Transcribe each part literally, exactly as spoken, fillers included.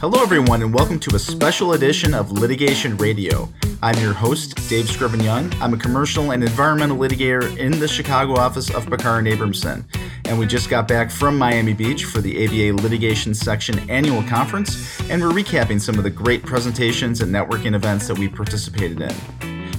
Hello everyone and welcome to a special edition of Litigation Radio. I'm your host, Dave Scriven-Young. I'm a commercial and environmental litigator in the Chicago office of Bacar and Abramson. And we just got back from Miami Beach for the A B A Litigation Section Annual Conference, and we're recapping some of the great presentations and networking events that we participated in.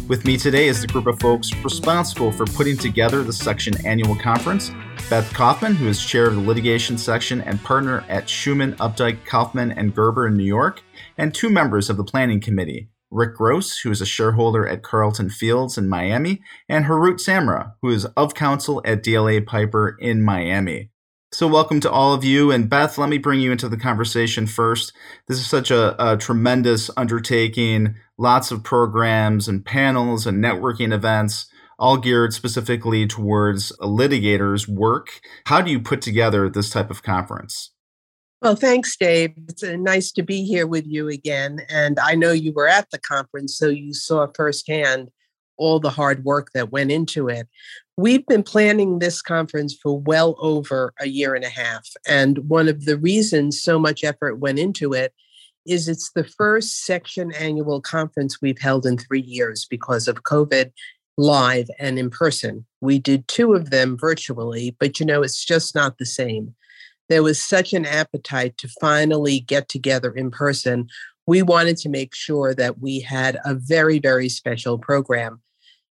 With me today is the group of folks responsible for putting together the Section Annual Conference: Beth Kaufman, who is chair of the Litigation Section and partner at Schumann, Updike, Kaufman, and Gerber in New York, and two members of the Planning Committee: Rick Gross, who is a shareholder at Carleton Fields in Miami, and Harut Samra, who is of counsel at D L A Piper in Miami. So welcome to all of you. And Beth, let me bring you into the conversation first. This is such a, a tremendous undertaking, lots of programs and panels and networking events, all geared specifically towards a litigator's work. How do you put together this type of conference? Well, thanks, Dave. It's uh, nice to be here with you again. And I know you were at the conference, so you saw firsthand all the hard work that went into it. We've been planning this conference for well over a year and a half. And one of the reasons so much effort went into it is it's the first section annual conference we've held in three years because of COVID, live and in person. We did two of them virtually, but you know, it's just not the same. There was such an appetite to finally get together in person. We wanted to make sure that we had a very, very special program.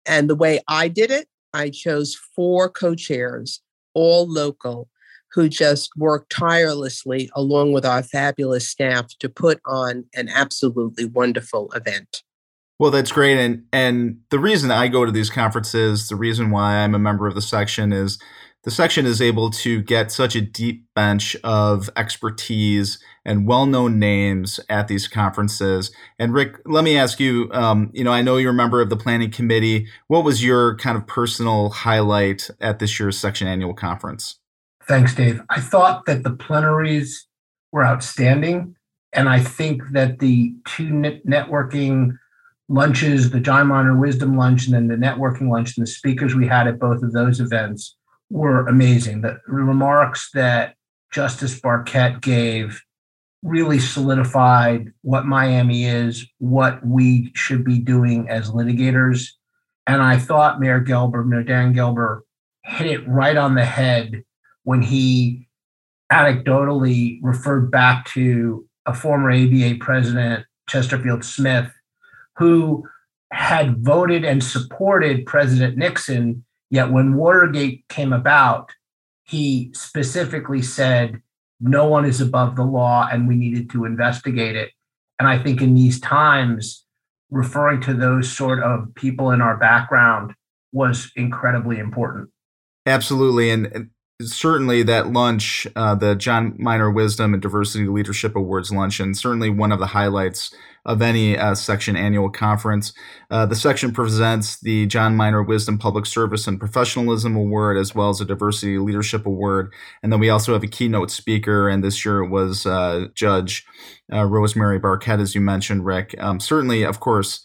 And the way I did it, I chose four co-chairs, all local, who just worked tirelessly along with our fabulous staff to put on an absolutely wonderful event. Well, that's great. And and the reason I go to these conferences, the reason why I'm a member of the section is the section is able to get such a deep bench of expertise and well-known names at these conferences. And Rick, let me ask you, um, you know, I know you're a member of the planning committee. What was your kind of personal highlight at this year's section annual conference? Thanks, Dave. I thought that the plenaries were outstanding. And I think that the two networking lunches, the John Minor Wisdom lunch and then the networking lunch, and the speakers we had at both of those events were amazing. The remarks that Justice Barkett gave really solidified what Miami is, what we should be doing as litigators. And I thought Mayor Gelber, Mayor Dan Gelber, hit it right on the head when he anecdotally referred back to a former A B A president, Chesterfield Smith, who had voted and supported President Nixon, yet when Watergate came about, he specifically said, no one is above the law and we needed to investigate it. And I think in these times, referring to those sort of people in our background was incredibly important. Absolutely. And, and certainly that lunch, uh, the John Minor Wisdom and Diversity Leadership Awards luncheon, certainly one of the highlights of any uh, section annual conference. Uh, the section presents the John Minor Wisdom Public Service and Professionalism Award, as well as a Diversity Leadership Award. And then we also have a keynote speaker, and this year it was uh, Judge uh, Rosemary Barkett, as you mentioned, Rick. Um, certainly, of course,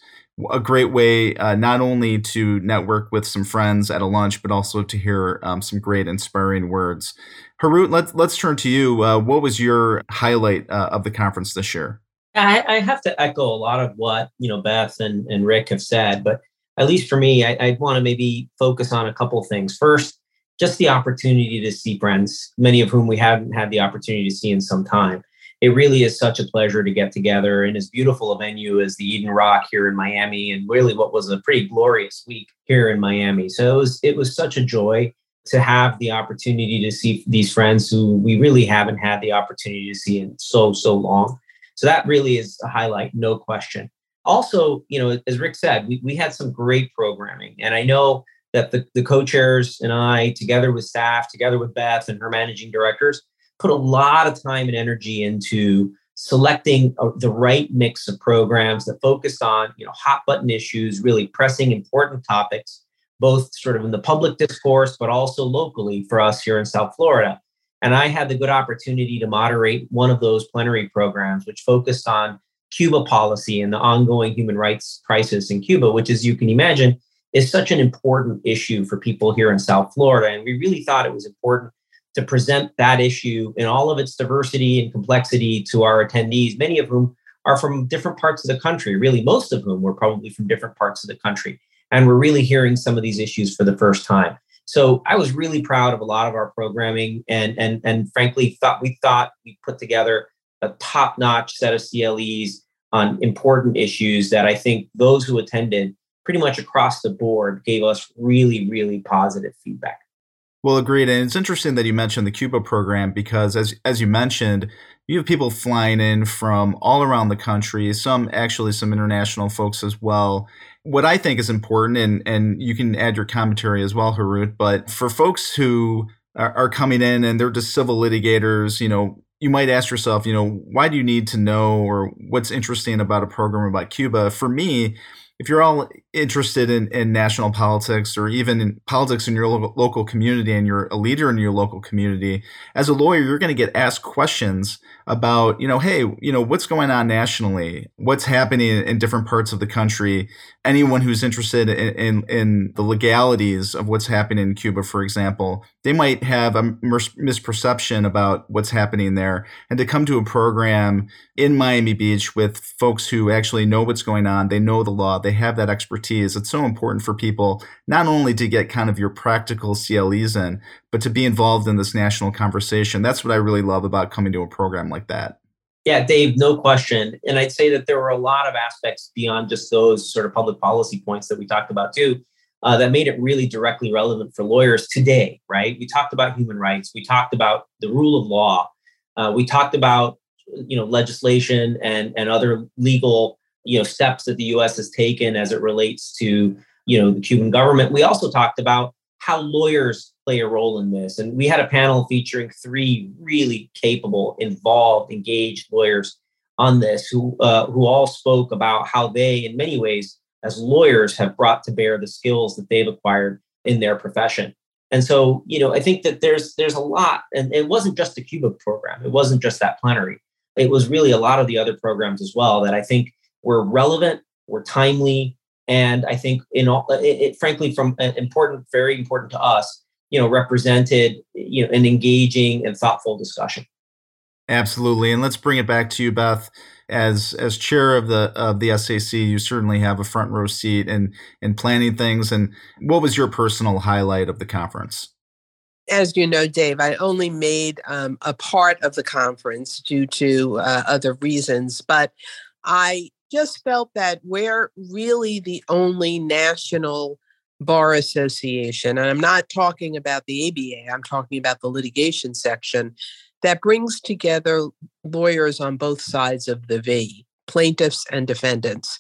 a great way uh, not only to network with some friends at a lunch, but also to hear um, some great inspiring words. Harut, let's, let's turn to you. Uh, what was your highlight uh, of the conference this year? I, I have to echo a lot of what, you know, Beth and, and Rick have said, but at least for me, I, I'd want to maybe focus on a couple of things. First, just the opportunity to see friends, many of whom we haven't had the opportunity to see in some time. It really is such a pleasure to get together in as beautiful a venue as the Eden Rock here in Miami, and really what was a pretty glorious week here in Miami. So it was, it was such a joy to have the opportunity to see these friends who we really haven't had the opportunity to see in so, so long. So that really is a highlight, no question. Also, you know, as Rick said, we, we had some great programming. And I know that the, the co-chairs and I, together with staff, together with Beth and her managing directors, put a lot of time and energy into selecting a, the right mix of programs that focused on, you know, hot button issues, really pressing important topics, both sort of in the public discourse, but also locally for us here in South Florida. And I had the good opportunity to moderate one of those plenary programs, which focused on Cuba policy and the ongoing human rights crisis in Cuba, which, as you can imagine, is such an important issue for people here in South Florida. And we really thought it was important to present that issue in all of its diversity and complexity to our attendees, many of whom are from different parts of the country, really most of whom were probably from different parts of the country. And we're really hearing some of these issues for the first time. So I was really proud of a lot of our programming and, and, and frankly, thought we thought we put together a top-notch set of C L Es on important issues that I think those who attended pretty much across the board gave us really, really positive feedback. Well, agreed. And it's interesting that you mentioned the Cuba program because, as as you mentioned, you have people flying in from all around the country, some actually some international folks as well. What I think is important, and, and you can add your commentary as well, Harut, but for folks who are, are coming in and they're just civil litigators, you know, you might ask yourself, you know, why do you need to know or what's interesting about a program about Cuba? For me, if you're all interested in, in national politics or even in politics in your lo- local community and you're a leader in your local community, as a lawyer, you're going to get asked questions about, you know, hey, you know, what's going on nationally? What's happening in different parts of the country? Anyone who's interested in, in, in the legalities of what's happening in Cuba, for example, they might have a mis- misperception about what's happening there. And to come to a program in Miami Beach with folks who actually know what's going on, they know the law, they have that expertise. It's so important for people not only to get kind of your practical C L Es in, but to be involved in this national conversation. That's what I really love about coming to a program like that. Yeah, Dave, no question. And I'd say that there were a lot of aspects beyond just those sort of public policy points that we talked about too, uh, that made it really directly relevant for lawyers today, right? We talked about human rights. We talked about the rule of law. Uh, we talked about, you know, legislation and, and other legal you know, steps that the U S has taken as it relates to, you know, the Cuban government. We also talked about how lawyers play a role in this. And we had a panel featuring three really capable, involved, engaged lawyers on this who, uh, who all spoke about how they, in many ways, as lawyers have brought to bear the skills that they've acquired in their profession. And so, you know, I think that there's, there's a lot, and it wasn't just the Cuba program. It wasn't just that plenary. It was really a lot of the other programs as well that I think we're relevant, we're timely, and I think, in all, it, it, frankly, from uh, important, very important to us, you know, represented, you know, an engaging and thoughtful discussion. Absolutely, and let's bring it back to you, Beth. As as chair of the of the S A C, you certainly have a front row seat in in planning things. And what was your personal highlight of the conference? As you know, Dave, I only made um, a part of the conference due to uh, other reasons, but I. just felt that we're really the only national bar association, and I'm not talking about the A B A, I'm talking about the litigation section, that brings together lawyers on both sides of the V, plaintiffs and defendants.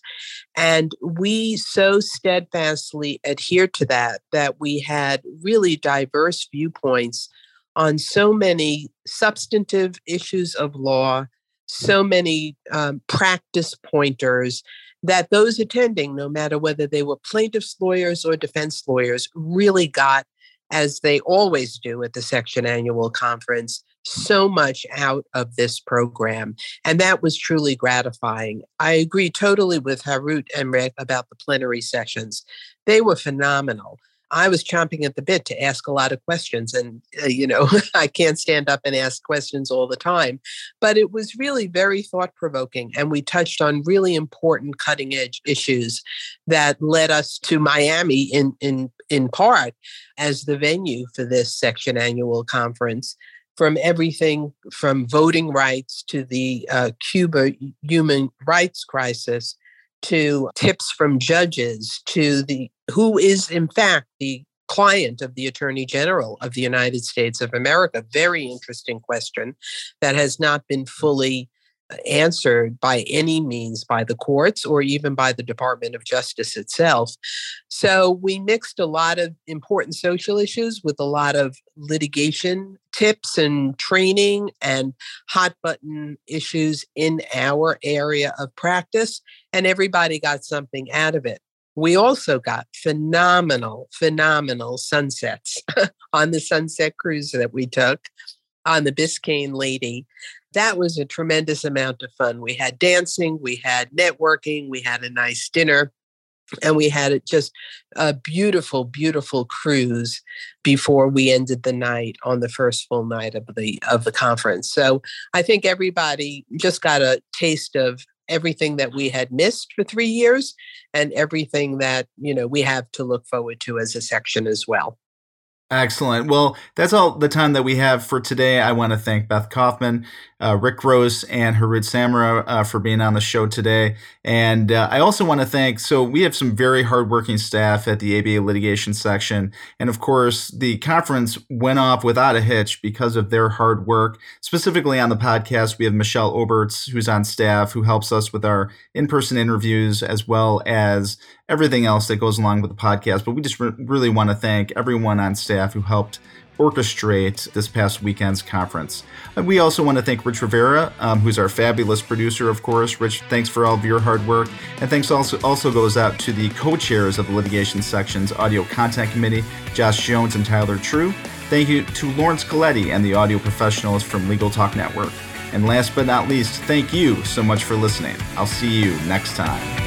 And we so steadfastly adhere to that, that we had really diverse viewpoints on so many substantive issues of law, so many um, practice pointers that those attending, no matter whether they were plaintiffs' lawyers or defense lawyers, really got, as they always do at the section annual conference, so much out of this program. And that was truly gratifying. I agree totally with Harut and Rick about the plenary sessions. They were phenomenal. I was chomping at the bit to ask a lot of questions and, uh, you know, I can't stand up and ask questions all the time, but it was really very thought-provoking. And we touched on really important cutting-edge issues that led us to Miami in, in, in part as the venue for this section annual conference, from everything from voting rights to the uh, Cuba human rights crisis, to tips from judges, to the who is, in fact, the client of the Attorney General of the United States of America. Very interesting question that has not been fully answered by any means by the courts or even by the Department of Justice itself. So we mixed a lot of important social issues with a lot of litigation tips and training and hot button issues in our area of practice, and everybody got something out of it. We also got phenomenal, phenomenal sunsets on the sunset cruise that we took on the Biscayne Lady. That was a tremendous amount of fun. We had dancing, we had networking, we had a nice dinner. And we had just a beautiful, beautiful cruise before we ended the night on the first full night of the of the conference. So I think everybody just got a taste of everything that we had missed for three years and everything that, you know, we have to look forward to as a section as well. Excellent. Well, that's all the time that we have for today. I want to thank Beth Kaufman, uh, Rick Gross, and Harut Samra uh, for being on the show today. And uh, I also want to thank, so we have some very hardworking staff at the A B A Litigation Section. And of course, the conference went off without a hitch because of their hard work. Specifically on the podcast, we have Michelle Oberts, who's on staff, who helps us with our in-person interviews as well as everything else that goes along with the podcast. But we just re- really want to thank everyone on staff who helped orchestrate this past weekend's conference. And we also want to thank Rich Rivera, um, who's our fabulous producer, of course. Rich, thanks for all of your hard work. And thanks also, also goes out to the co-chairs of the Litigation Section's Audio Content Committee, Josh Jones and Tyler True. Thank you to Lawrence Coletti and the audio professionals from Legal Talk Network. And last but not least, thank you so much for listening. I'll see you next time.